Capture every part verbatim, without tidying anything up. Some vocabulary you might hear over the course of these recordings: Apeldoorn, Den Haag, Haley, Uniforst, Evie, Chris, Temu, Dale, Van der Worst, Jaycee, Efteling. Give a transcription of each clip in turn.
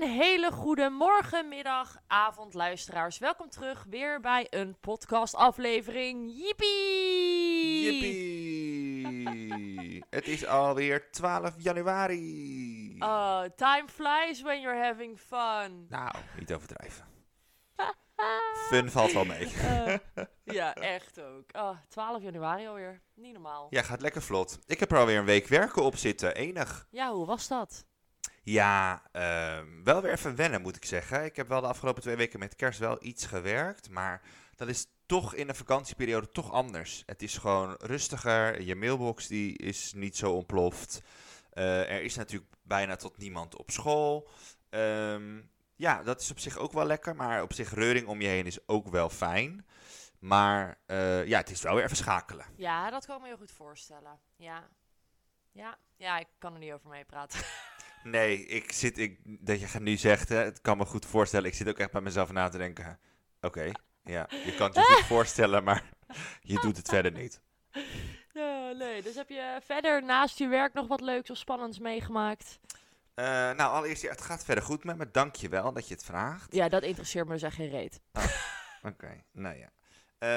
Een hele goede morgen, middag, avond, luisteraars. Welkom terug weer bij een podcastaflevering. Jippie! Jippie! Het is alweer twaalf januari. Oh, time flies when you're having fun. Nou, niet overdrijven. Fun valt wel mee. Uh, ja, echt ook. Oh, twaalf januari alweer. Niet normaal. Ja, gaat lekker vlot. Ik heb er alweer een week werken op zitten. Enig. Ja, hoe was dat? Ja, uh, wel weer even wennen, moet ik zeggen. Ik heb wel de afgelopen twee weken met kerst wel iets gewerkt. Maar dat is toch in de vakantieperiode toch anders. Het is gewoon rustiger. Je mailbox die is niet zo ontploft. Uh, er is natuurlijk bijna tot niemand op school. Um, ja, dat is op zich ook wel lekker. Maar op zich reuring om je heen is ook wel fijn. Maar uh, ja, het is wel weer even schakelen. Ja, dat kan ik me heel goed voorstellen. Ja, ja. ja ik kan er niet over mee praten. Nee, ik zit, ik, dat je nu zegt, hè, het kan me goed voorstellen. Ik zit ook echt bij mezelf na te denken. Oké, okay, ja, je kan het je goed voorstellen, maar je doet het verder niet. Oh, nee, dus heb je verder naast je werk nog wat leuks of spannends meegemaakt? Uh, nou, allereerst, het gaat verder goed met me. Dank je wel dat je het vraagt. Ja, dat interesseert me dus echt geen reet. Oh, Oké, okay, nou ja. Uh,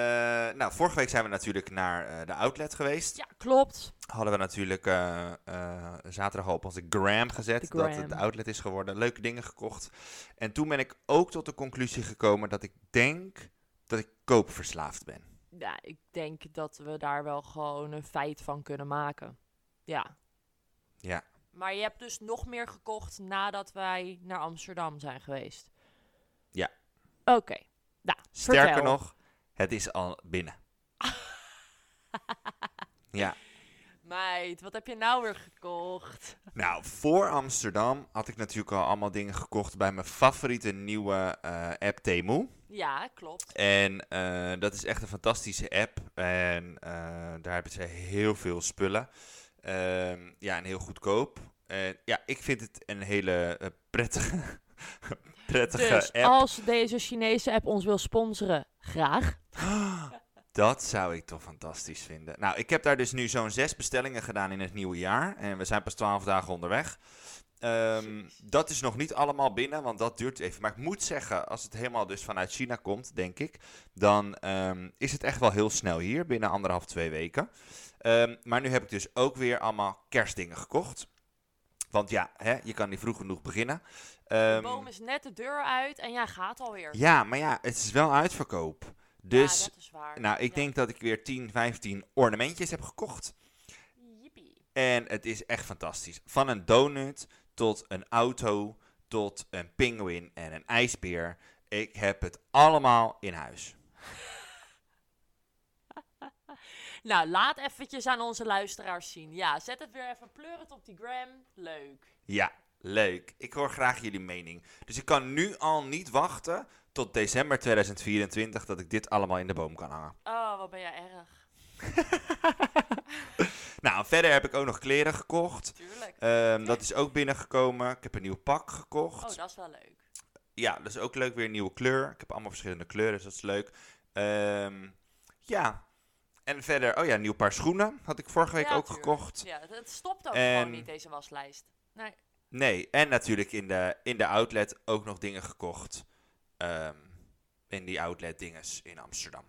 nou, vorige week zijn we natuurlijk naar uh, de outlet geweest. Ja, klopt. Hadden we natuurlijk uh, uh, zaterdag al op onze gram gezet gram. dat het de outlet is geworden. Leuke dingen gekocht. En toen ben ik ook tot de conclusie gekomen dat ik denk dat ik koopverslaafd ben. Ja, ik denk dat we daar wel gewoon een feit van kunnen maken. Ja. Ja. Maar je hebt dus nog meer gekocht nadat wij naar Amsterdam zijn geweest? Ja. Oké. Okay. Nou, Sterker vertel. nog... Het is al binnen. Ja. Meid, wat heb je nou weer gekocht? Nou, voor Amsterdam had ik natuurlijk al allemaal dingen gekocht bij mijn favoriete nieuwe uh, app Temu. Ja, klopt. En uh, dat is echt een fantastische app. En uh, daar hebben ze heel veel spullen. Uh, ja, en heel goedkoop. Uh, ja, ik vind het een hele uh, prettige... prettige dus app. Als deze Chinese app ons wil sponsoren, graag. Dat zou ik toch fantastisch vinden. Nou, ik heb daar dus nu zo'n zes bestellingen gedaan in het nieuwe jaar. En we zijn pas twaalf dagen onderweg. Um, dat is nog niet allemaal binnen, want dat duurt even. Maar ik moet zeggen, als het helemaal dus vanuit China komt, denk ik, dan um, is het echt wel heel snel hier, binnen anderhalf, twee weken. Um, maar nu heb ik dus ook weer allemaal kerstdingen gekocht. Want ja, hè, je kan niet vroeg genoeg beginnen. De boom is net de deur uit en jij gaat alweer. Ja, maar ja, het is wel uitverkoop. Dus, ja, dat is waar. Nou, ik ja. denk dat ik weer tien, vijftien ornamentjes heb gekocht. Jippie. En het is echt fantastisch. Van een donut tot een auto, tot een pinguïn en een ijsbeer. Ik heb het allemaal in huis. Nou, laat eventjes aan onze luisteraars zien. Ja, zet het weer even, pleur het op die gram. Leuk. Ja. Leuk, ik hoor graag jullie mening. Dus ik kan nu al niet wachten tot december tweeduizend vierentwintig dat ik dit allemaal in de boom kan hangen. Oh, wat ben jij erg. Nou, verder heb ik ook nog kleren gekocht. Tuurlijk. Um, dat is ook binnengekomen. Ik heb een nieuw pak gekocht. Oh, dat is wel leuk. Ja, dat is ook leuk. Weer een nieuwe kleur. Ik heb allemaal verschillende kleuren, dus dat is leuk. Um, ja. En verder, oh ja, een nieuw paar schoenen had ik vorige week ja, ook tuurlijk. gekocht. Ja, het stopt ook en... gewoon niet, deze waslijst. Nee. Nee, en natuurlijk in de, in de outlet ook nog dingen gekocht. Um, in die outlet dinges in Amsterdam.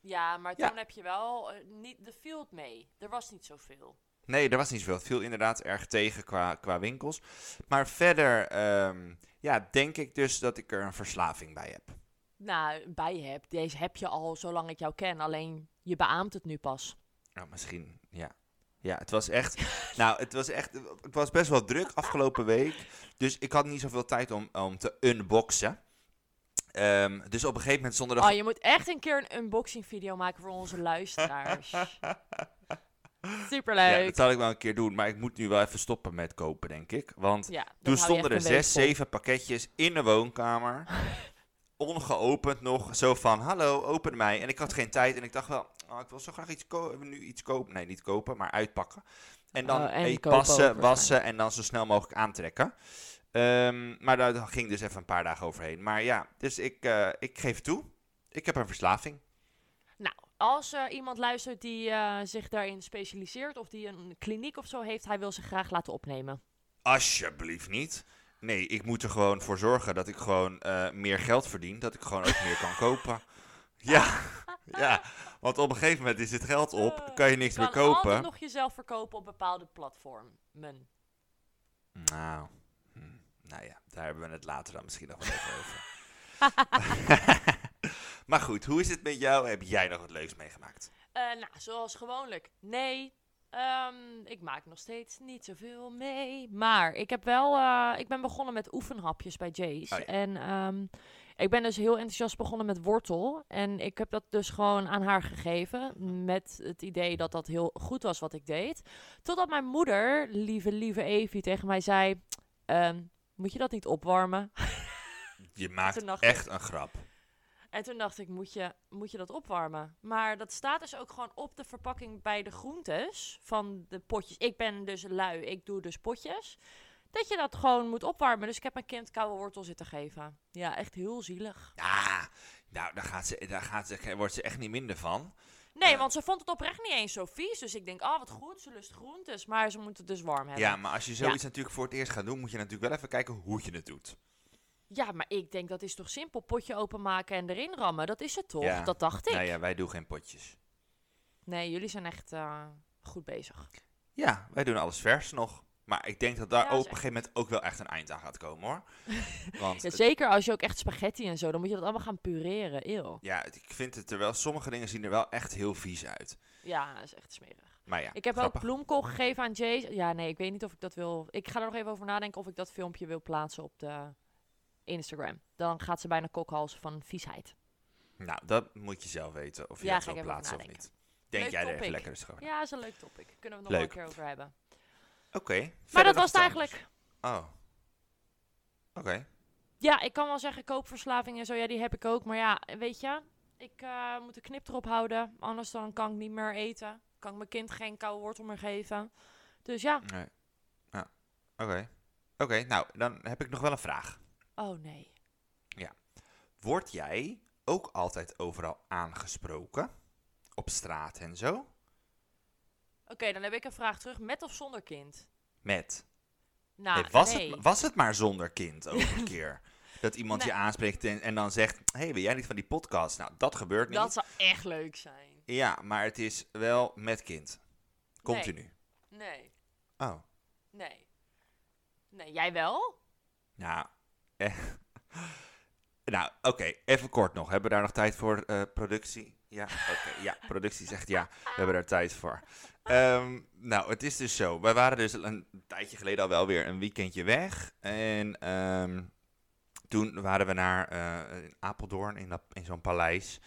Ja, maar toen ja. heb je wel uh, niet de field mee. Er was niet zoveel. Nee, er was niet zoveel. Het viel inderdaad erg tegen qua, qua winkels. Maar verder um, ja, denk ik dus dat ik er een verslaving bij heb. Nou, bij heb. Deze heb je al zolang ik jou ken. Alleen je beaamt het nu pas. Nou, misschien, ja. Ja, het was echt, nou, het was echt, het was best wel druk afgelopen week. Dus ik had niet zoveel tijd om, om te unboxen. Um, dus op een gegeven moment zonder... De... Oh, je moet echt een keer een unboxing video maken voor onze luisteraars. Superleuk. Ja, dat zal ik wel een keer doen, maar ik moet nu wel even stoppen met kopen, denk ik. Want ja, toen stonden er zes, zeven pakketjes in de woonkamer. Ongeopend nog, zo van, hallo, open mij. En ik had geen tijd en ik dacht wel, oh, ik wil zo graag iets kopen, nu iets kopen. Nee, niet kopen, maar uitpakken. En dan oh, en passen, over, wassen en dan zo snel mogelijk aantrekken. Um, maar daar ging dus even een paar dagen overheen. Maar ja, dus ik, uh, ik geef toe, ik heb een verslaving. Nou, als er uh, iemand luistert die uh, zich daarin specialiseert of die een kliniek of zo heeft, hij wil zich graag laten opnemen. Alsjeblieft niet. Nee, ik moet er gewoon voor zorgen dat ik gewoon uh, meer geld verdien. Dat ik gewoon ook meer kan kopen. Ja, ja, want op een gegeven moment is het geld op. Kan je niks je kan meer kopen. Je kan altijd nog jezelf verkopen op bepaalde platformen. Nou, hm, nou ja, daar hebben we het later dan misschien nog wel even over. Maar goed, hoe is het met jou? Heb jij nog wat leuks meegemaakt? Uh, nou, zoals gewoonlijk. Nee, um, ik maak nog steeds niet zoveel mee. Maar ik heb wel, uh, ik ben begonnen met oefenhapjes bij Jayce. Oh ja. En um, ik ben dus heel enthousiast begonnen met wortel. En ik heb dat dus gewoon aan haar gegeven. Met het idee dat dat heel goed was wat ik deed. Totdat mijn moeder, lieve, lieve Evie, tegen mij zei... Um, moet je dat niet opwarmen? Je maakt echt ik, een grap. En toen dacht ik, moet je, moet je dat opwarmen? Maar dat staat dus ook gewoon op de verpakking bij de groentes van de potjes. Ik ben dus lui, ik doe dus potjes. Dat je dat gewoon moet opwarmen. Dus ik heb mijn kind koude wortel zitten geven. Ja, echt heel zielig. Ja, nou, daar, gaat ze, daar, gaat ze, daar wordt ze echt niet minder van. Nee, uh, want ze vond het oprecht niet eens zo vies. Dus ik denk, oh, wat goed, ze lust groentes. Maar ze moet het dus warm hebben. Ja, maar als je zoiets ja. natuurlijk voor het eerst gaat doen, moet je natuurlijk wel even kijken hoe je het doet. Ja, maar ik denk, dat is toch simpel? Potje openmaken en erin rammen, dat is het toch? Ja. Dat dacht ik. Nou ja, wij doen geen potjes. Nee, jullie zijn echt uh, goed bezig. Ja, wij doen alles vers nog. Maar ik denk dat daar ja, op een gegeven moment ook wel echt een eind aan gaat komen, hoor. Want ja, zeker als je ook echt spaghetti en zo, dan moet je dat allemaal gaan pureren, eeuw. Ja, ik vind het er wel, sommige dingen zien er wel echt heel vies uit. Ja, dat is echt smerig. Maar ja, ik heb grappig. ook bloemkool gegeven aan Jayce. Ja, nee, ik weet niet of ik dat wil. Ik ga er nog even over nadenken of ik dat filmpje wil plaatsen op de... Instagram. Dan gaat ze bijna kokhalzen van viesheid. Nou, dat moet je zelf weten. Of je ja, dat wil plaatsen of niet. Denk leuk jij topic. er even lekker eens gewoon. Ja, dat is een leuk topic. Kunnen we het nog leuk. een keer over hebben. Oké. Okay, maar dat was het eigenlijk. Oh. Oké. Okay. Ja, ik kan wel zeggen koopverslaving en zo. Ja, die heb ik ook. Maar ja, weet je. Ik uh, moet de knip erop houden. Anders dan kan ik niet meer eten. Kan ik mijn kind geen koude wortel meer geven. Dus ja. Nee. Ja. Oké. Okay. Oké, okay, nou, dan heb ik nog wel een vraag. Oh, nee. Ja. Word jij ook altijd overal aangesproken? Op straat en zo? Oké, okay, dan heb ik een vraag terug. Met of zonder kind? Met. Nou, nee, was, nee. Het, was het maar zonder kind over een keer? Dat iemand nee. je aanspreekt en, en dan zegt... Hé, hey, ben jij niet van die podcast? Nou, dat gebeurt niet. Dat zou echt leuk zijn. Ja, maar het is wel met kind. Continu. Nee. nee. Oh. Nee. Nee, jij wel? Nou... nou, oké, okay, even kort nog. Hebben we daar nog tijd voor, uh, productie? Ja, oké, okay, ja, productie zegt ja, we hebben daar tijd voor. Um, nou, het is dus zo. Wij waren dus een tijdje geleden al wel weer een weekendje weg. En um, toen waren we naar uh, in Apeldoorn, in, dat, in zo'n paleis.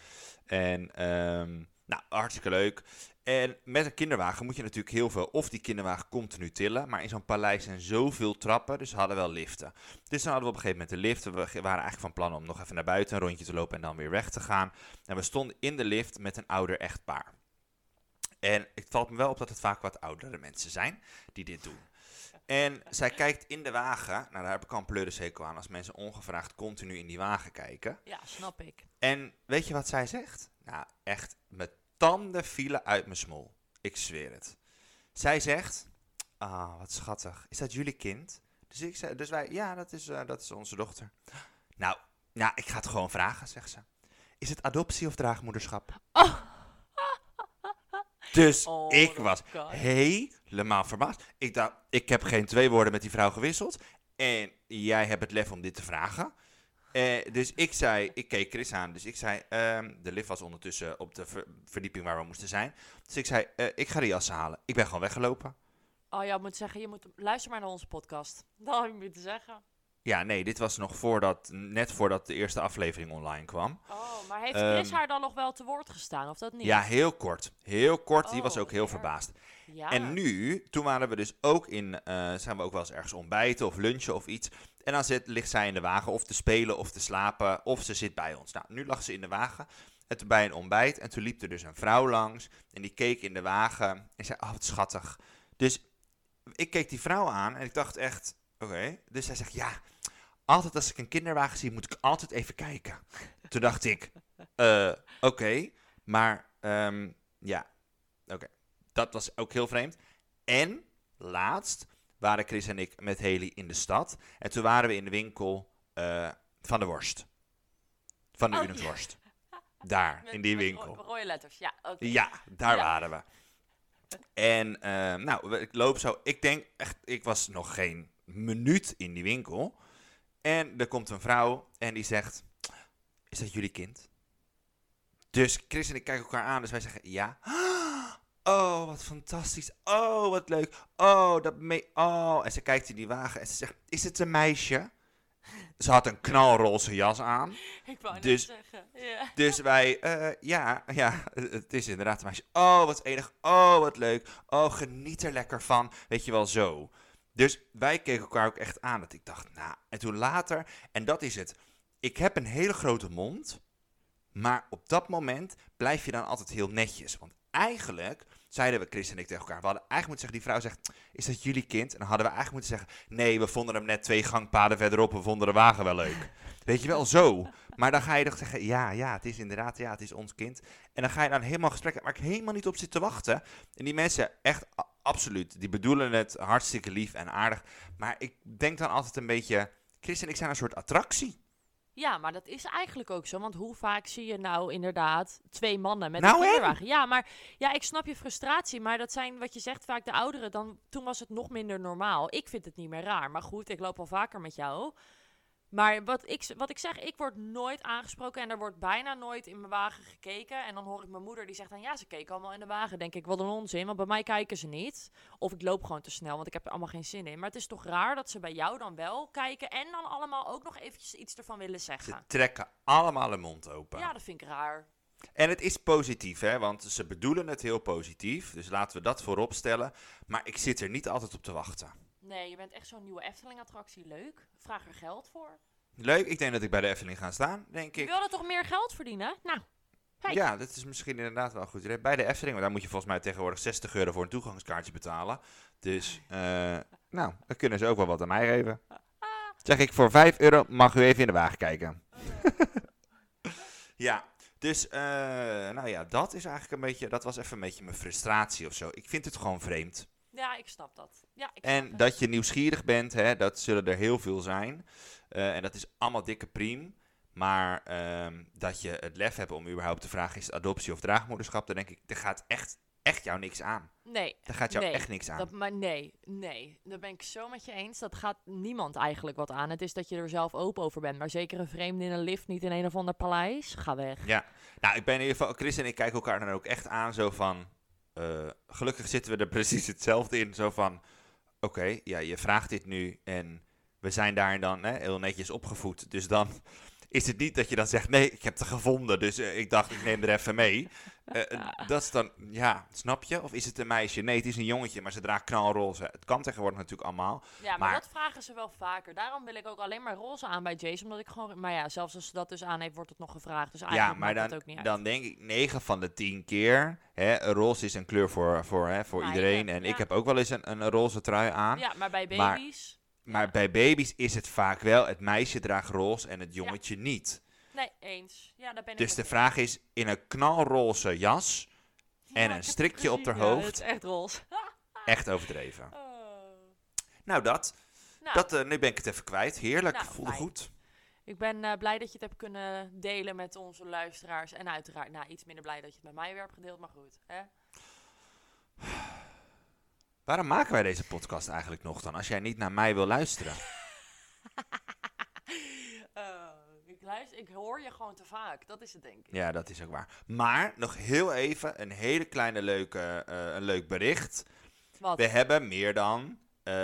En um, nou, hartstikke leuk. En met een kinderwagen moet je natuurlijk heel veel... of die kinderwagen continu tillen... maar in zo'n paleis zijn zoveel trappen... dus we hadden wel liften. Dus dan hadden we op een gegeven moment de lift. We waren eigenlijk van plan om nog even naar buiten... een rondje te lopen en dan weer weg te gaan. En we stonden in de lift met een ouder echtpaar. En het valt me wel op dat het vaak wat oudere mensen zijn... die dit doen. En zij kijkt in de wagen... nou, daar heb ik al een pleurishekel aan... als mensen ongevraagd continu in die wagen kijken. Ja, snap ik. En weet je wat zij zegt? Nou, echt met... tanden vielen uit mijn smoel. Ik zweer het. Zij zegt... Ah, wat schattig. Is dat jullie kind? Dus, ik zei, dus wij... Ja, dat is, uh, dat is onze dochter. Nou, nou, ik ga het gewoon vragen, zegt ze. Is het adoptie of draagmoederschap? Oh. Dus oh, ik was God. helemaal verbaasd. Ik dacht, ik heb geen twee woorden met die vrouw gewisseld. En jij hebt het lef om dit te vragen... Uh, dus ik zei, ik keek Chris aan, dus ik zei, um, de lift was ondertussen op de ver- verdieping waar we moesten zijn. Dus ik zei, uh, ik ga de jassen halen. Ik ben gewoon weggelopen. Oh ja, ik moet zeggen, je moet luister maar naar onze podcast. Dat had ik moeten zeggen. Ja, nee, dit was nog voordat, net voordat de eerste aflevering online kwam. Oh, maar heeft Chris um, haar dan nog wel te woord gestaan, of dat niet? Ja, heel kort. Heel kort, oh, die was ook heel ja. verbaasd. Ja. En nu, toen waren we dus ook in, uh, zijn we ook wel eens ergens ontbijten of lunchen of iets. En dan zit, ligt zij in de wagen of te spelen of te slapen of ze zit bij ons. Nou, nu lag ze in de wagen en toen bij een ontbijt en toen liep er dus een vrouw langs. En die keek in de wagen en zei, oh, wat schattig. Dus ik keek die vrouw aan en ik dacht echt, oké. Okay. Dus zij zegt, ja, altijd als ik een kinderwagen zie moet ik altijd even kijken. Toen dacht ik, uh, oké, okay, maar um, ja, oké. Okay. Dat was ook heel vreemd. En laatst waren Chris en ik met Haley in de stad. En toen waren we in de winkel uh, Van der Worst. Van de oh, Uniforst. Ja. Daar, met, in die winkel. Ro- rode letters, ja. Okay. Ja, daar ja. waren we. En uh, nou, ik loop zo. Ik denk echt, ik was nog geen minuut in die winkel. En er komt een vrouw en die zegt, is dat jullie kind? Dus Chris en ik kijken elkaar aan. Dus wij zeggen, ja. Oh, wat fantastisch. Oh, wat leuk. Oh, dat mee. Oh. En ze kijkt in die wagen en ze zegt, is het een meisje? Ze had een knalroze jas aan. Ik wou dus, net zeggen. Yeah. Dus wij, uh, ja, ja, het is inderdaad een meisje. Oh, wat enig. Oh, wat leuk. Oh, geniet er lekker van. Weet je wel, zo. Dus wij keken elkaar ook echt aan. Dat ik dacht, nou, en toen later. En dat is het. Ik heb een hele grote mond. Maar op dat moment blijf je dan altijd heel netjes. Want eigenlijk zeiden we, Chris en ik, tegen elkaar. We hadden eigenlijk moeten zeggen, die vrouw zegt, is dat jullie kind? En dan hadden we eigenlijk moeten zeggen, nee, we vonden hem net twee gangpaden verderop. We vonden de wagen wel leuk. Weet je wel, zo. Maar dan ga je toch zeggen, ja, ja, het is inderdaad, ja, het is ons kind. En dan ga je dan helemaal gesprekken waar ik helemaal niet op zit te wachten. En die mensen, echt, a- absoluut, die bedoelen het hartstikke lief en aardig. Maar ik denk dan altijd een beetje, Chris en ik zijn een soort attractie. Ja, maar dat is eigenlijk ook zo. Want hoe vaak zie je nou inderdaad twee mannen met nou een kinderwagen? Ja, maar ja, ik snap je frustratie. Maar dat zijn, wat je zegt, vaak de ouderen. Dan, toen was het nog minder normaal. Ik vind het niet meer raar. Maar goed, ik loop al vaker met jou. Maar wat ik, wat ik zeg, ik word nooit aangesproken. En er wordt bijna nooit in mijn wagen gekeken. En dan hoor ik mijn moeder, die zegt dan, ja, ze keken allemaal in de wagen. Denk ik, wat een onzin. Want bij mij kijken ze niet. Of ik loop gewoon te snel, want ik heb er allemaal geen zin in. Maar het is toch raar dat ze bij jou dan wel kijken. En dan allemaal ook nog eventjes iets ervan willen zeggen. Ze trekken allemaal hun mond open. Ja, dat vind ik raar. En het is positief, hè? Want ze bedoelen het heel positief. Dus laten we dat voorop stellen. Maar ik zit er niet altijd op te wachten. Nee, je bent echt zo'n nieuwe Efteling-attractie. Leuk. Vraag er geld voor. Leuk. Ik denk dat ik bij de Efteling ga staan, denk ik. Je wilde toch meer geld verdienen? Nou, kijk. Ja, dat is misschien inderdaad wel goed. Bij de Efteling, want daar moet je volgens mij tegenwoordig zestig euro voor een toegangskaartje betalen. Dus, uh, nou, dan kunnen ze ook wel wat aan mij geven. Zeg ik, voor vijf euro mag u even in de wagen kijken. Ja, dus, uh, nou ja, dat is eigenlijk een beetje, dat was even een beetje mijn frustratie of zo. Ik vind het gewoon vreemd. Ja, ik snap dat. Ja, ik snap en het. Dat je nieuwsgierig bent, hè, dat zullen er heel veel zijn. Uh, en dat is allemaal dikke priem. Maar um, dat je het lef hebt om überhaupt te vragen, is het adoptie of draagmoederschap? Dan denk ik, er gaat echt, echt jou niks aan. Nee. Daar gaat jou nee, echt niks aan. Dat, maar nee, nee. Daar ben ik zo met je eens. Dat gaat niemand eigenlijk wat aan. Het is dat je er zelf open over bent. Maar zeker een vreemde in een lift, niet in een of ander paleis. Ga weg. Ja. Nou, ik ben in ieder geval, Chris en ik kijken elkaar dan ook echt aan zo van... Uh, gelukkig zitten we er precies hetzelfde in. Zo van, oké, okay, ja, je vraagt dit nu en we zijn daar dan hè, heel netjes opgevoed. Dus dan is het niet dat je dan zegt, nee, ik heb het gevonden. Dus uh, ik dacht, ik neem er even mee. Uh, dat is dan, ja, snap je? Of is het een meisje? Nee, het is een jongetje, maar ze draagt knalroze. Het kan tegenwoordig natuurlijk allemaal. Ja, maar, maar dat vragen ze wel vaker. Daarom wil ik ook alleen maar roze aan bij Jason. Omdat ik gewoon, maar ja, zelfs als ze dat dus aan heeft, wordt het nog gevraagd. Dus eigenlijk ja, maar dan, het ook niet uit. Dan denk ik negen van de tien keer... Hè, roze is een kleur voor, voor, hè, voor iedereen. Hebt, en ja. Ik heb ook wel eens een, een roze trui aan. Ja, maar bij baby's... Maar, maar ja. bij baby's is het vaak wel... Het meisje draagt roze en het jongetje ja. niet. Nee, eens. Ja, daar ben ik dus de vraag in. Is, in een knalroze jas... Ja, en een strikje op haar ja, hoofd... Het is echt roze. Echt overdreven. Oh. Nou, dat. Nou, dat uh, nu ben ik het even kwijt. Heerlijk, nou, voelde fijn. Goed. Ik ben uh, blij dat je het hebt kunnen delen met onze luisteraars. En uiteraard, nou, iets minder blij dat je het met mij weer hebt gedeeld, maar goed. Hè? Waarom maken wij deze podcast eigenlijk nog dan, als jij niet naar mij wil luisteren? uh, ik, luister, ik hoor je gewoon te vaak, dat is het denk ik. Ja, dat is ook waar. Maar nog heel even een hele kleine leuke, uh, een leuk bericht. Wat? We hebben meer dan... Uh,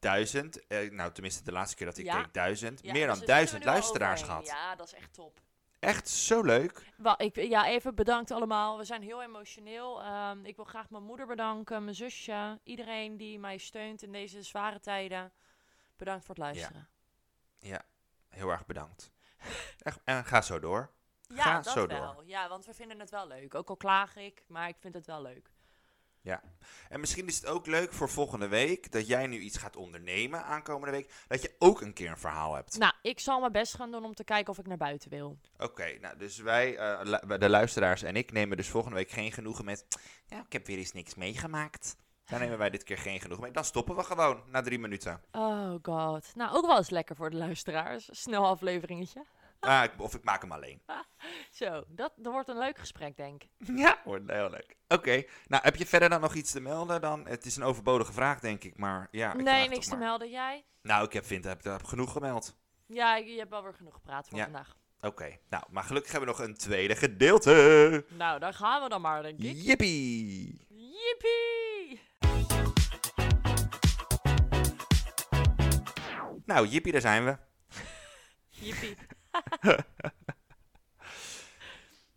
duizend, uh, nou tenminste de laatste keer dat ik ja. keek duizend, ja, meer dan dus duizend luisteraars gehad. Ja, dat is echt top. Echt zo leuk. Well, ik, ja, even bedankt allemaal. We zijn heel emotioneel. Um, ik wil graag mijn moeder bedanken, mijn zusje, iedereen die mij steunt in deze zware tijden. Bedankt voor het luisteren. Ja, ja heel erg bedankt. Echt, en ga zo door. Ja, ga dat zo wel. Door. Ja, want we vinden het wel leuk. Ook al klaag ik, maar ik vind het wel leuk. Ja, en misschien is het ook leuk voor volgende week dat jij nu iets gaat ondernemen aankomende week, dat je ook een keer een verhaal hebt. Nou, ik zal mijn best gaan doen om te kijken of ik naar buiten wil. Oké, okay, nou dus wij, uh, lu- de luisteraars en ik nemen dus volgende week geen genoegen met, nou, ik heb weer eens niks meegemaakt. Daar nemen wij dit keer geen genoeg mee. Dan stoppen we gewoon na drie minuten. Oh god. Nou, ook wel eens lekker voor de luisteraars. Snel afleveringetje. Ah, of ik maak hem alleen. Ah, zo, dat, dat wordt een leuk gesprek, denk ik. Ja, wordt heel leuk. Oké, okay. Nou, heb je verder dan nog iets te melden? Dan? Het is een overbodige vraag, denk ik, maar ja. Ik nee, niks te melden. Jij? Nou, ik heb, vind, heb, heb genoeg gemeld. Ja, je hebt wel weer genoeg gepraat voor ja. vandaag. Oké, okay. Nou, maar gelukkig hebben we nog een tweede gedeelte. Nou, daar gaan we dan maar, denk ik. Jippie! Jippie! Nou, jippie, daar zijn we. Jippie. Oké,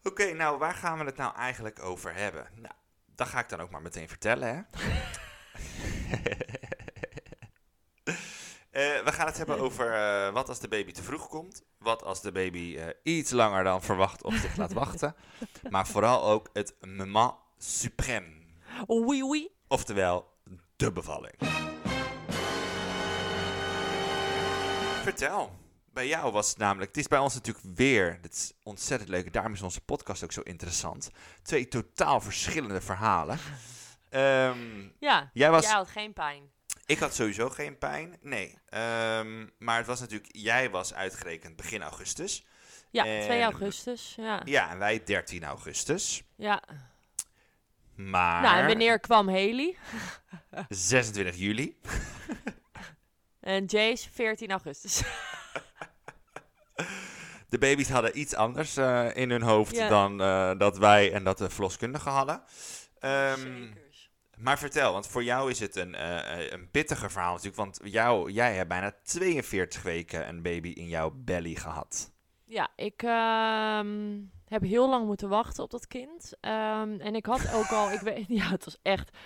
okay, nou, waar gaan we het nou eigenlijk over hebben? Nou, dat ga ik dan ook maar meteen vertellen, hè? uh, we gaan het hebben over uh, wat als de baby te vroeg komt. Wat als de baby uh, iets langer dan verwacht op zich laat wachten. Maar vooral ook het moment suprême. Oui, oui. Oftewel, de bevalling. Vertel. Bij jou was het namelijk, het is bij ons natuurlijk weer, dat is ontzettend leuk, daarom is onze podcast ook zo interessant. Twee totaal verschillende verhalen. Um, ja, jij, was, jij had geen pijn. Ik had sowieso geen pijn, nee. Um, maar het was natuurlijk, jij was uitgerekend begin augustus. Ja, en, twee augustus, ja. Ja, en wij dertien augustus. Ja. Maar... Nou, en wanneer kwam Haley? zesentwintig juli. En Jayce veertien augustus. De baby's hadden iets anders uh, in hun hoofd yeah. dan uh, dat wij en dat de verloskundigen hadden. Um, maar vertel, want voor jou is het een, uh, een pittiger verhaal natuurlijk. Want jou, jij hebt bijna tweeënveertig weken een baby in jouw belly gehad. Ja, ik um, heb heel lang moeten wachten op dat kind. Um, en ik had ook al... ik weet, ja, het was echt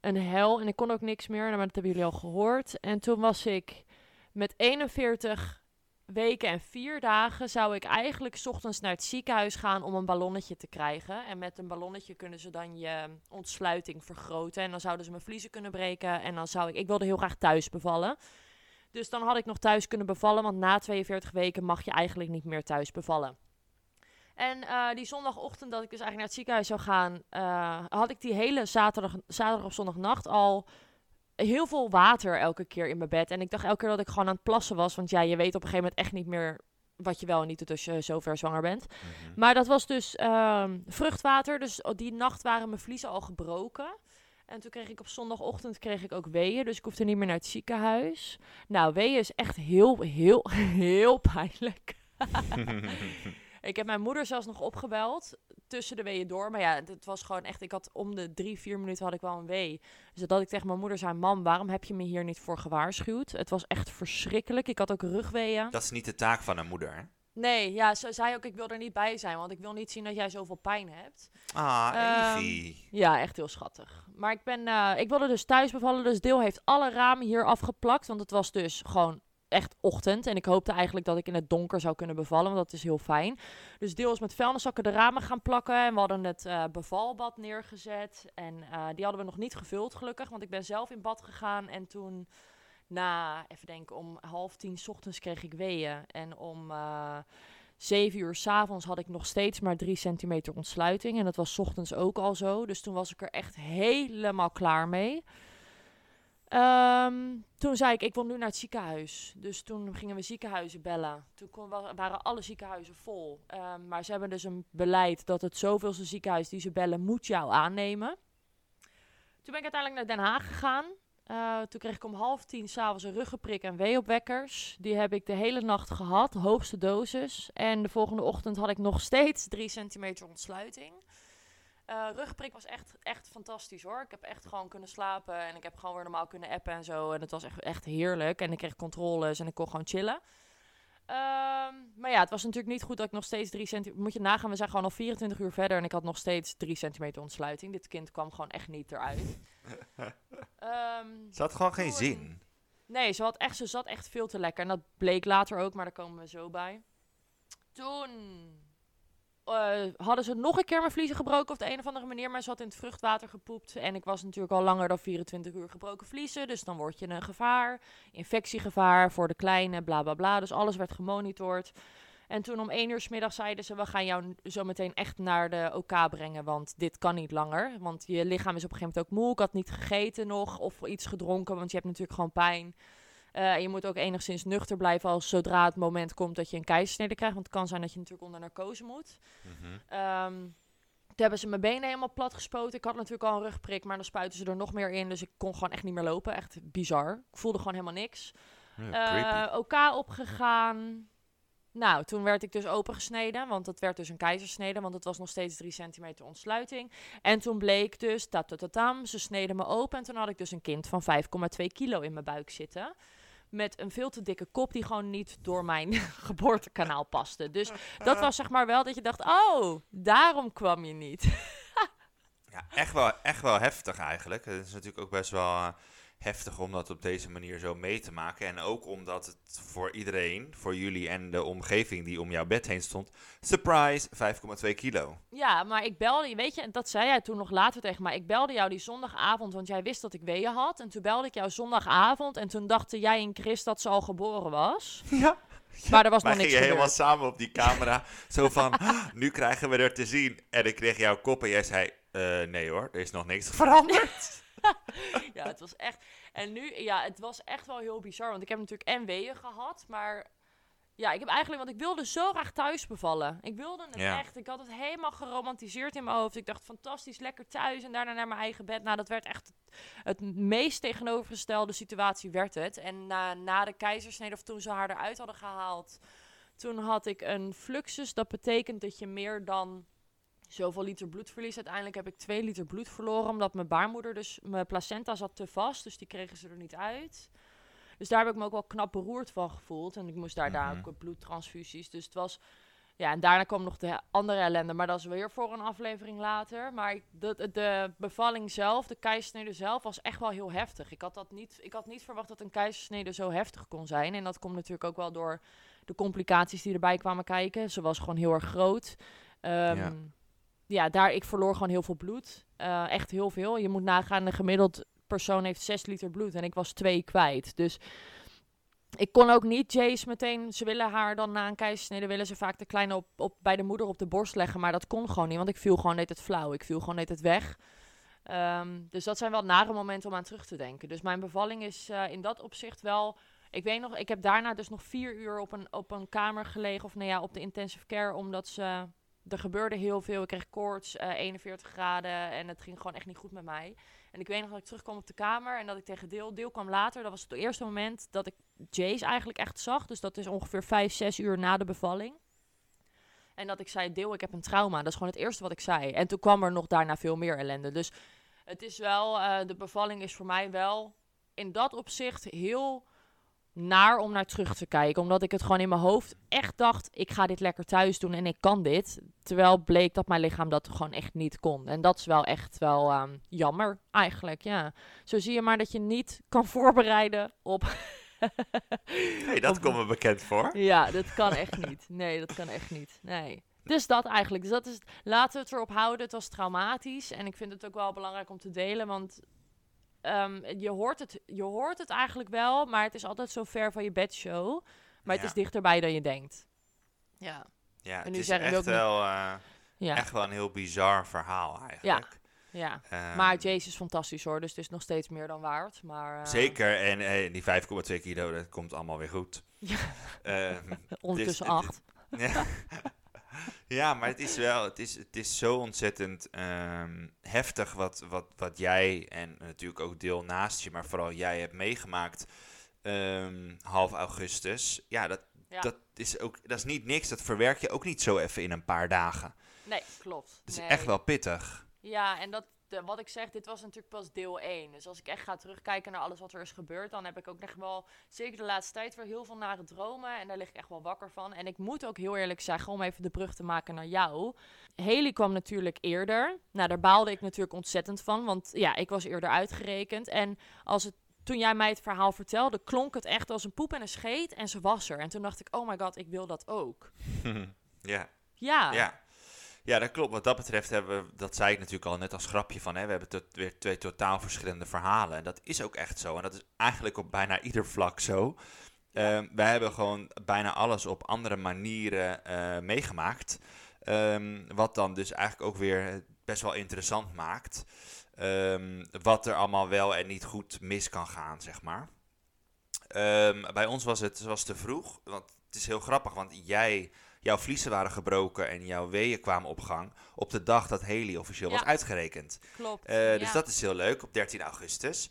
een hel. En ik kon ook niks meer, maar dat hebben jullie al gehoord. En toen was ik met eenenveertig weken en vier dagen zou ik eigenlijk 's ochtends naar het ziekenhuis gaan om een ballonnetje te krijgen. En met een ballonnetje kunnen ze dan je ontsluiting vergroten. En dan zouden ze mijn vliezen kunnen breken. En dan zou ik... Ik wilde heel graag thuis bevallen. Dus dan had ik nog thuis kunnen bevallen. Want na tweeënveertig weken mag je eigenlijk niet meer thuis bevallen. En uh, die zondagochtend dat ik dus eigenlijk naar het ziekenhuis zou gaan... Uh, had ik die hele zaterdag, zaterdag of zondagnacht al... heel veel water elke keer in mijn bed. En ik dacht elke keer dat ik gewoon aan het plassen was. Want ja, je weet op een gegeven moment echt niet meer wat je wel en niet doet als je zo ver zwanger bent. Mm-hmm. Maar dat was dus um, vruchtwater. Dus die nacht waren mijn vliezen al gebroken. En toen kreeg ik op zondagochtend kreeg ik ook weeën. Dus ik hoefde niet meer naar het ziekenhuis. Nou, weeën is echt heel, heel, heel pijnlijk. Ik heb mijn moeder zelfs nog opgebeld tussen de weeën door. Maar ja, het was gewoon echt... Ik had om de drie, vier minuten had ik wel een wee. Dus dat ik tegen mijn moeder zei... Mam, waarom heb je me hier niet voor gewaarschuwd? Het was echt verschrikkelijk. Ik had ook rugweeën. Dat is niet de taak van een moeder, hè? Nee, ja, ze zei ook... Ik wil er niet bij zijn, want ik wil niet zien dat jij zoveel pijn hebt. Ah, Evie. Um, ja, echt heel schattig. Maar ik ben... Uh, ik wilde dus thuis bevallen. Dus Deel heeft alle ramen hier afgeplakt. Want het was dus gewoon... echt ochtend. En ik hoopte eigenlijk dat ik in het donker zou kunnen bevallen, want dat is heel fijn. Dus deels met vuilniszakken de ramen gaan plakken. En we hadden het uh, bevalbad neergezet. En uh, die hadden we nog niet gevuld, gelukkig. Want ik ben zelf in bad gegaan. En toen, na, even denken, om half tien 's ochtends kreeg ik weeën. En om uh, zeven uur 's avonds had ik nog steeds maar drie centimeter ontsluiting. En dat was 's ochtends ook al zo. Dus toen was ik er echt helemaal klaar mee. Um, toen zei ik, ik wil nu naar het ziekenhuis. Dus toen gingen we ziekenhuizen bellen. Toen kon, waren alle ziekenhuizen vol. Um, maar ze hebben dus een beleid dat het zoveelste ziekenhuis die ze bellen, moet jou aannemen. Toen ben ik uiteindelijk naar Den Haag gegaan. Uh, toen kreeg ik om half tien 's avonds een ruggenprik en weeopwekkers. Die heb ik de hele nacht gehad, hoogste dosis. En de volgende ochtend had ik nog steeds drie centimeter ontsluiting. Uh, rugprik was echt, echt fantastisch hoor. Ik heb echt gewoon kunnen slapen en ik heb gewoon weer normaal kunnen appen en zo. En het was echt, echt heerlijk. En ik kreeg controles en ik kon gewoon chillen. Um, maar ja, het was natuurlijk niet goed dat ik nog steeds drie centimeter... Moet je nagaan, we zijn gewoon al vierentwintig uur verder en ik had nog steeds drie centimeter ontsluiting. Dit kind kwam gewoon echt niet eruit. um, ze had gewoon toen... geen zin. Nee, ze, had echt, ze zat echt veel te lekker. En dat bleek later ook, maar daar komen we zo bij. Toen... Uh, hadden ze nog een keer mijn vliezen gebroken op de een of andere manier. Maar ze had in het vruchtwater gepoept. En ik was natuurlijk al langer dan vierentwintig uur gebroken vliezen. Dus dan word je een gevaar. Infectiegevaar voor de kleine, bla bla bla. Dus alles werd gemonitord. En toen om één uur 's middags zeiden ze, we gaan jou zo meteen echt naar de OK brengen, want dit kan niet langer. Want je lichaam is op een gegeven moment ook moe. Ik had niet gegeten nog of iets gedronken, want je hebt natuurlijk gewoon pijn. Uh, en je moet ook enigszins nuchter blijven als zodra het moment komt dat je een keizersnede krijgt. Want het kan zijn dat je natuurlijk onder narcose moet. Mm-hmm. Um, toen hebben ze mijn benen helemaal plat gespoten. Ik had natuurlijk al een rugprik, maar dan spuiten ze er nog meer in. Dus ik kon gewoon echt niet meer lopen. Echt bizar. Ik voelde gewoon helemaal niks. Ja, uh, OK opgegaan. Nou, toen werd ik dus opengesneden, want dat werd dus een keizersnede, want het was nog steeds drie centimeter ontsluiting. En toen bleek dus, tatatatam, ze sneden me open en toen had ik dus een kind van vijf komma twee kilo in mijn buik zitten. Met een veel te dikke kop die gewoon niet door mijn geboortekanaal paste. Dus dat was zeg maar wel dat je dacht, oh, daarom kwam je niet. Ja, echt wel, echt wel heftig eigenlijk. Het is natuurlijk ook best wel... Uh... heftig om dat op deze manier zo mee te maken. En ook omdat het voor iedereen, voor jullie en de omgeving die om jouw bed heen stond... surprise, vijf komma twee kilo. Ja, maar ik belde, weet je, dat zei jij toen nog later tegen mij. Ik belde jou die zondagavond, want jij wist dat ik weeën had. En toen belde ik jou zondagavond en toen dachten jij en Chris dat ze al geboren was. Ja. Maar er was maar nog niks ging je gebeurd. Helemaal samen op die camera. Zo van, nu krijgen we er te zien. En ik kreeg jouw kop en jij zei, uh, nee hoor, er is nog niks veranderd. Ja, het was echt... En nu, ja, het was echt wel heel bizar. Want ik heb natuurlijk en weeën gehad, maar... Ja, ik heb eigenlijk... Want ik wilde zo graag thuis bevallen. Ik wilde het ja. echt. Ik had het helemaal geromantiseerd in mijn hoofd. Ik dacht, fantastisch, lekker thuis. En daarna naar mijn eigen bed. Nou, dat werd echt het meest tegenovergestelde situatie werd het. En na, na de keizersnede, of toen ze haar eruit hadden gehaald... Toen had ik een fluxus. Dat betekent dat je meer dan... zoveel liter bloed verlies. Uiteindelijk heb ik twee liter bloed verloren, omdat mijn baarmoeder, dus mijn placenta zat te vast, dus die kregen ze er niet uit. Dus daar heb ik me ook wel knap beroerd van gevoeld. En ik moest daar, mm-hmm. daar ook bloedtransfusies. Dus het was, ja, en daarna kwam nog de andere ellende, maar dat is weer voor een aflevering later. Maar de, de bevalling zelf, de keizersnede zelf, was echt wel heel heftig. Ik had dat niet, ik had niet verwacht dat een keizersnede zo heftig kon zijn. En dat komt natuurlijk ook wel door de complicaties die erbij kwamen kijken. Ze was gewoon heel erg groot. Um, ja. Ja, daar, ik verloor gewoon heel veel bloed. Uh, echt heel veel. Je moet nagaan, een gemiddeld persoon heeft zes liter bloed. En ik was twee kwijt. Dus ik kon ook niet, Jace, meteen... Ze willen haar dan na een keizersnede... willen ze vaak de kleine op, op, bij de moeder op de borst leggen. Maar dat kon gewoon niet, want ik viel gewoon net het flauw. Ik viel gewoon net het weg. Um, dus dat zijn wel nare momenten om aan terug te denken. Dus mijn bevalling is uh, in dat opzicht wel... Ik weet nog, ik heb daarna dus nog vier uur op een, op een kamer gelegen. Of nou ja, op de intensive care, omdat ze... Er gebeurde heel veel. Ik kreeg koorts, uh, eenenveertig graden en het ging gewoon echt niet goed met mij. En ik weet nog dat ik terugkwam op de kamer en dat ik tegen Dale... Dale kwam later, dat was het eerste moment dat ik Jace eigenlijk echt zag. Dus dat is ongeveer vijf, zes uur na de bevalling. En dat ik zei, Dale, ik heb een trauma. Dat is gewoon het eerste wat ik zei. En toen kwam er nog daarna veel meer ellende. Dus het is wel, uh, de bevalling is voor mij wel in dat opzicht heel... naar om naar terug te kijken. Omdat ik het gewoon in mijn hoofd echt dacht... ik ga dit lekker thuis doen en ik kan dit. Terwijl bleek dat mijn lichaam dat gewoon echt niet kon. En dat is wel echt wel um, jammer eigenlijk, ja. Zo zie je maar dat je niet kan voorbereiden op... Nee, dat op... komt me bekend voor. Ja, dat kan echt niet. Nee, dat kan echt niet. Nee. Dus dat eigenlijk. Dus dat is... Laten we het erop houden. Het was traumatisch. En ik vind het ook wel belangrijk om te delen, want... Um, je, hoort het, je hoort het eigenlijk wel, maar het is altijd zo ver van je bedshow. Maar ja. Het is dichterbij dan je denkt. Ja, ja en nu het is echt wel, uh, ja. echt wel een heel bizar verhaal eigenlijk. Ja, ja. Um, maar Jace is fantastisch hoor, dus het is nog steeds meer dan waard. Maar, uh... Zeker, en hey, die vijf komma twee kilo, dat komt allemaal weer goed. Ja. Um, Ondertussen dus, acht. Ja. Ja, maar het is wel, het is, het is zo ontzettend um, heftig wat, wat, wat jij en natuurlijk ook deel naast je, maar vooral jij hebt meegemaakt um, half augustus. Ja, dat, ja. dat is ook, dat is niet niks, dat verwerk je ook niet zo even in een paar dagen. Nee, klopt. Dat is nee. echt wel pittig. Ja, en dat, de, wat ik zeg, dit was natuurlijk pas deel één. Dus als ik echt ga terugkijken naar alles wat er is gebeurd, dan heb ik ook echt wel, zeker de laatste tijd, weer heel veel nare dromen. En daar lig ik echt wel wakker van. En ik moet ook heel eerlijk zeggen, om even de brug te maken naar jou. Haley kwam natuurlijk eerder. Nou, daar baalde ik natuurlijk ontzettend van, want ja, ik was eerder uitgerekend. En als het, toen jij mij het verhaal vertelde, klonk het echt als een poep en een scheet en ze was er. En toen dacht ik, oh my god, ik wil dat ook. Ja. Ja. Ja. Ja, dat klopt. Wat dat betreft hebben we, dat zei ik natuurlijk al net als grapje van, hè, we hebben tot, weer twee totaal verschillende verhalen. En dat is ook echt zo. En dat is eigenlijk op bijna ieder vlak zo. Ja. Uh, wij hebben gewoon bijna alles op andere manieren uh, meegemaakt. Um, wat dan dus eigenlijk ook weer best wel interessant maakt. Um, wat er allemaal wel en niet goed mis kan gaan, zeg maar. Um, bij ons was het was te vroeg. Want het is heel grappig, want jij... Jouw vliezen waren gebroken en jouw weeën kwamen op gang op de dag dat Haley officieel ja. was uitgerekend. Klopt. Uh, dus ja. dat is heel leuk, op dertien augustus.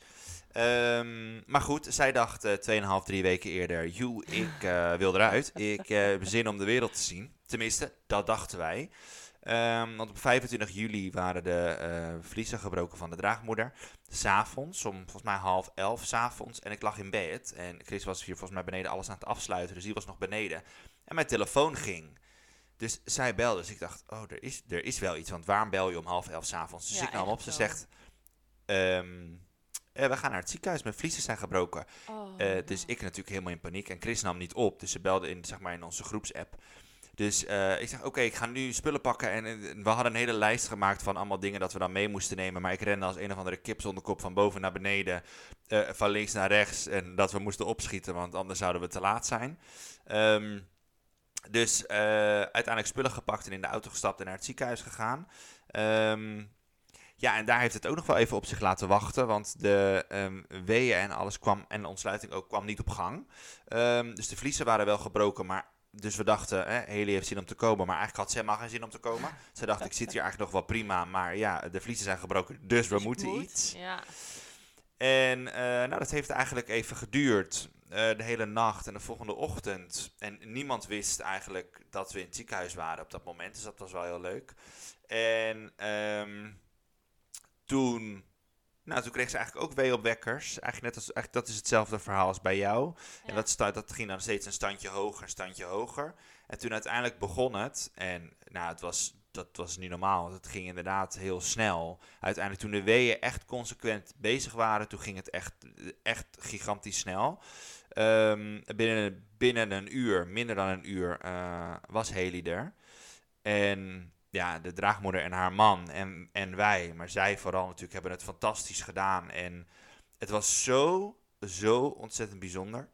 Um, maar goed, zij dacht uh, twee en een half, drie weken eerder, joe, ik uh, wil eruit. Ik uh, heb zin om de wereld te zien. Tenminste, dat dachten wij. Um, want op vijfentwintig juli waren de uh, vliezen gebroken van de draagmoeder. 's Avonds, om volgens mij half elf 's avonds. En ik lag in bed en Chris was hier volgens mij beneden alles aan het afsluiten. Dus die was nog beneden. En mijn telefoon ging. Dus zij belde. Dus ik dacht, oh, er is, er is wel iets. Want waarom bel je om half elf 's avonds? Dus ja, ik nam op. Ze zegt, um, eh, we gaan naar het ziekenhuis. Mijn vliezen zijn gebroken. Oh, uh, no. Dus ik natuurlijk helemaal in paniek. En Chris nam niet op. Dus ze belde in, zeg maar, in onze groepsapp. Dus uh, ik zeg, oké, okay, ik ga nu spullen pakken. En, en we hadden een hele lijst gemaakt van allemaal dingen dat we dan mee moesten nemen. Maar ik rende als een of andere kip zonder kop van boven naar beneden. Uh, van links naar rechts. En dat we moesten opschieten, want anders zouden we te laat zijn. Um, Dus uh, uiteindelijk spullen gepakt en in de auto gestapt en naar het ziekenhuis gegaan. Um, ja, en daar heeft het ook nog wel even op zich laten wachten. Want de um, weeën en alles kwam, en de ontsluiting ook, kwam niet op gang. Um, dus de vliezen waren wel gebroken. Maar, dus we dachten, hè, Haley heeft zin om te komen. Maar eigenlijk had zij maar geen zin om te komen. Ze dacht, ik zit hier eigenlijk nog wel prima. Maar ja, de vliezen zijn gebroken, dus we dus moeten moet. iets. Ja. En uh, nou, dat heeft eigenlijk even geduurd. Uh, de hele nacht en de volgende ochtend. En niemand wist eigenlijk dat we in het ziekenhuis waren op dat moment. Dus dat was wel heel leuk. En um, toen, nou, toen kreeg ze eigenlijk ook weeopwekkers. Eigenlijk net als, eigenlijk, dat is hetzelfde verhaal als bij jou. Ja. En dat, sta, dat ging dan steeds een standje hoger, een standje hoger. En toen uiteindelijk begon het. En nou, het was, dat was niet normaal. Want het ging inderdaad heel snel. Uiteindelijk toen de weeën echt consequent bezig waren, toen ging het echt, echt gigantisch snel. Um, binnen, binnen een uur, minder dan een uur, uh, was Haley er. En ja, de draagmoeder en haar man en, en wij, maar zij vooral natuurlijk, hebben het fantastisch gedaan. En het was zo, zo ontzettend bijzonder.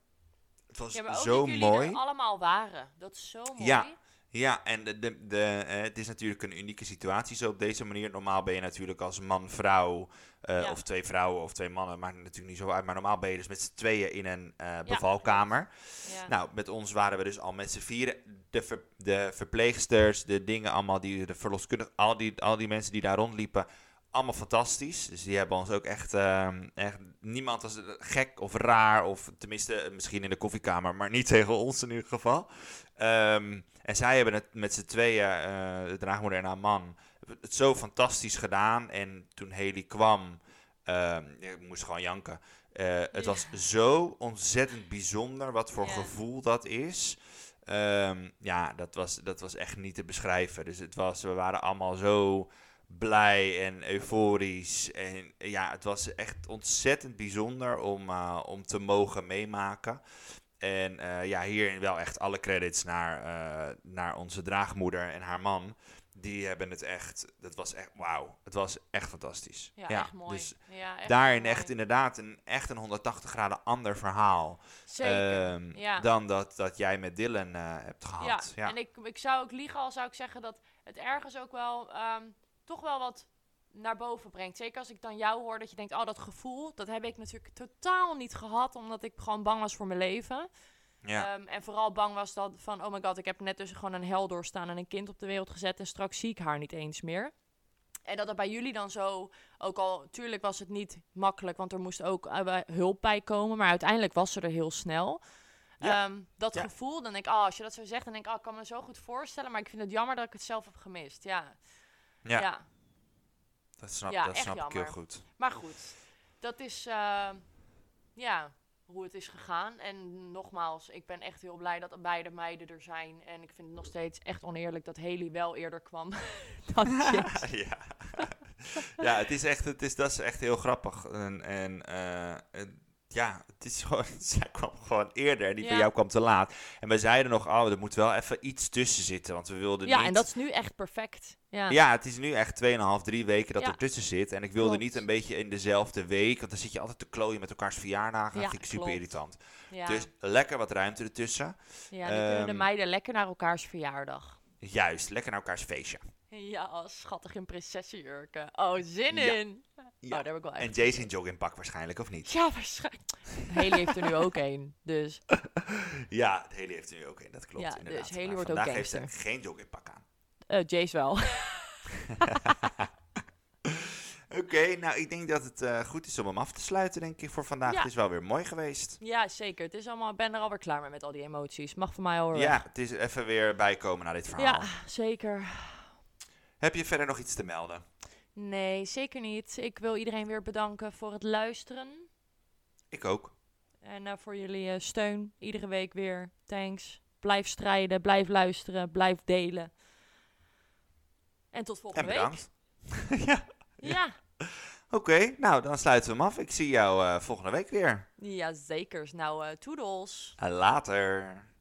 Het was ja, maar ook zo mooi. Dat jullie er allemaal waren. Dat is zo mooi. Ja. Ja, en de, de, de, het is natuurlijk een unieke situatie zo op deze manier. Normaal ben je natuurlijk als man, vrouw, uh, ja. of twee vrouwen of twee mannen, maakt het natuurlijk niet zo uit. Maar normaal ben je dus met z'n tweeën in een uh, bevalkamer. Ja. Ja. Nou, met ons waren we dus al met z'n vieren. De, ver, de verpleegsters, de dingen allemaal, die, de verloskundigen, al die, al die mensen die daar rondliepen, allemaal fantastisch. Dus die hebben ons ook echt, uh, echt... Niemand was gek of raar, of tenminste misschien in de koffiekamer, maar niet tegen ons in ieder geval. Um, en zij hebben het met z'n tweeën, uh, de draagmoeder en haar man, het zo fantastisch gedaan. En toen Haley kwam, uh, ik moest gewoon janken. Uh, het yeah. was zo ontzettend bijzonder, wat voor yeah. gevoel dat is. Um, ja, dat was, dat was echt niet te beschrijven. Dus het was, we waren allemaal zo blij en euforisch. En ja, het was echt ontzettend bijzonder om, uh, om te mogen meemaken. En uh, ja, hierin wel echt alle credits naar, uh, naar onze draagmoeder en haar man. Die hebben het echt, dat was echt, wauw. Het was echt fantastisch. Ja, ja, echt mooi. Dus ja, echt daarin mooi. Echt inderdaad een, echt een honderdtachtig graden ander verhaal. Zeker, um, ja. Dan dat, dat jij met Dylan uh, hebt gehad. Ja, ja. En ik, ik zou ook liegen al zou ik zeggen dat het ergens ook wel... Um, toch wel wat naar boven brengt. Zeker als ik dan jou hoor dat je denkt, oh, dat gevoel, dat heb ik natuurlijk totaal niet gehad, omdat ik gewoon bang was voor mijn leven. Ja. Um, en vooral bang was dat van, oh my god, ik heb net dus gewoon een hel doorstaan en een kind op de wereld gezet en straks zie ik haar niet eens meer. En dat dat bij jullie dan zo, ook al, tuurlijk was het niet makkelijk, want er moest ook uh, hulp bij komen, maar uiteindelijk was ze er heel snel. Ja. Um, dat ja. gevoel, dan denk ik, oh, als je dat zo zegt, dan denk ik, oh, ik kan me zo goed voorstellen, maar ik vind het jammer dat ik het zelf heb gemist. Ja. Ja. ja, dat snap, ja, dat snap ik heel goed. Maar goed, dat is uh, ja, hoe het is gegaan. En nogmaals, ik ben echt heel blij dat beide meiden er zijn. En ik vind het nog steeds echt oneerlijk dat Haley wel eerder kwam dan Chris. ja, ja. ja het is echt, het is, dat is echt heel grappig. En, en uh, het, ja, het is gewoon, zij kwam gewoon eerder en die ja. bij jou kwam te laat. En we zeiden nog, oh, er moet wel even iets tussen zitten, want we wilden ja, niet... Ja, en dat is nu echt perfect. Ja, ja het is nu echt twee en een half, drie weken dat ja. er tussen zit. En ik wilde klopt. niet een beetje in dezelfde week, want dan zit je altijd te klooien met elkaars verjaardagen. Ja, dat vind ik super klopt. irritant. Ja. Dus lekker wat ruimte ertussen. Ja, dan um, kunnen de meiden lekker naar elkaars verjaardag. Juist, lekker naar elkaars feestje. Ja, oh, schattig in prinsessenjurken. Oh, zin ja. in. Ja. Oh, daar heb ik wel en Jaycee in joggingpak waarschijnlijk, of niet? Ja, waarschijnlijk. Haley heeft er nu ook één, dus. Ja, Haley heeft er nu ook één, dat klopt. Ja, inderdaad. Dus Haley wordt ook gangster. Vandaag heeft ze geen joggingpak aan. Uh, Jaycee wel. Oké, okay, nou, ik denk dat het uh, goed is om hem af te sluiten, denk ik, voor vandaag. Ja. Het is wel weer mooi geweest. Ja, zeker. Het is allemaal, ik ben er alweer klaar mee met al die emoties. Mag van mij horen. Ja, het is even weer bijkomen naar dit verhaal. Ja, zeker. Heb je verder nog iets te melden? Nee, zeker niet. Ik wil iedereen weer bedanken voor het luisteren. Ik ook. En uh, voor jullie uh, steun. Iedere week weer. Thanks. Blijf strijden, blijf luisteren, blijf delen. En tot volgende en week. ja. ja. ja. Oké, okay, nou dan sluiten we hem af. Ik zie jou uh, volgende week weer. Ja, zeker. Nou, uh, toedels. Uh, later.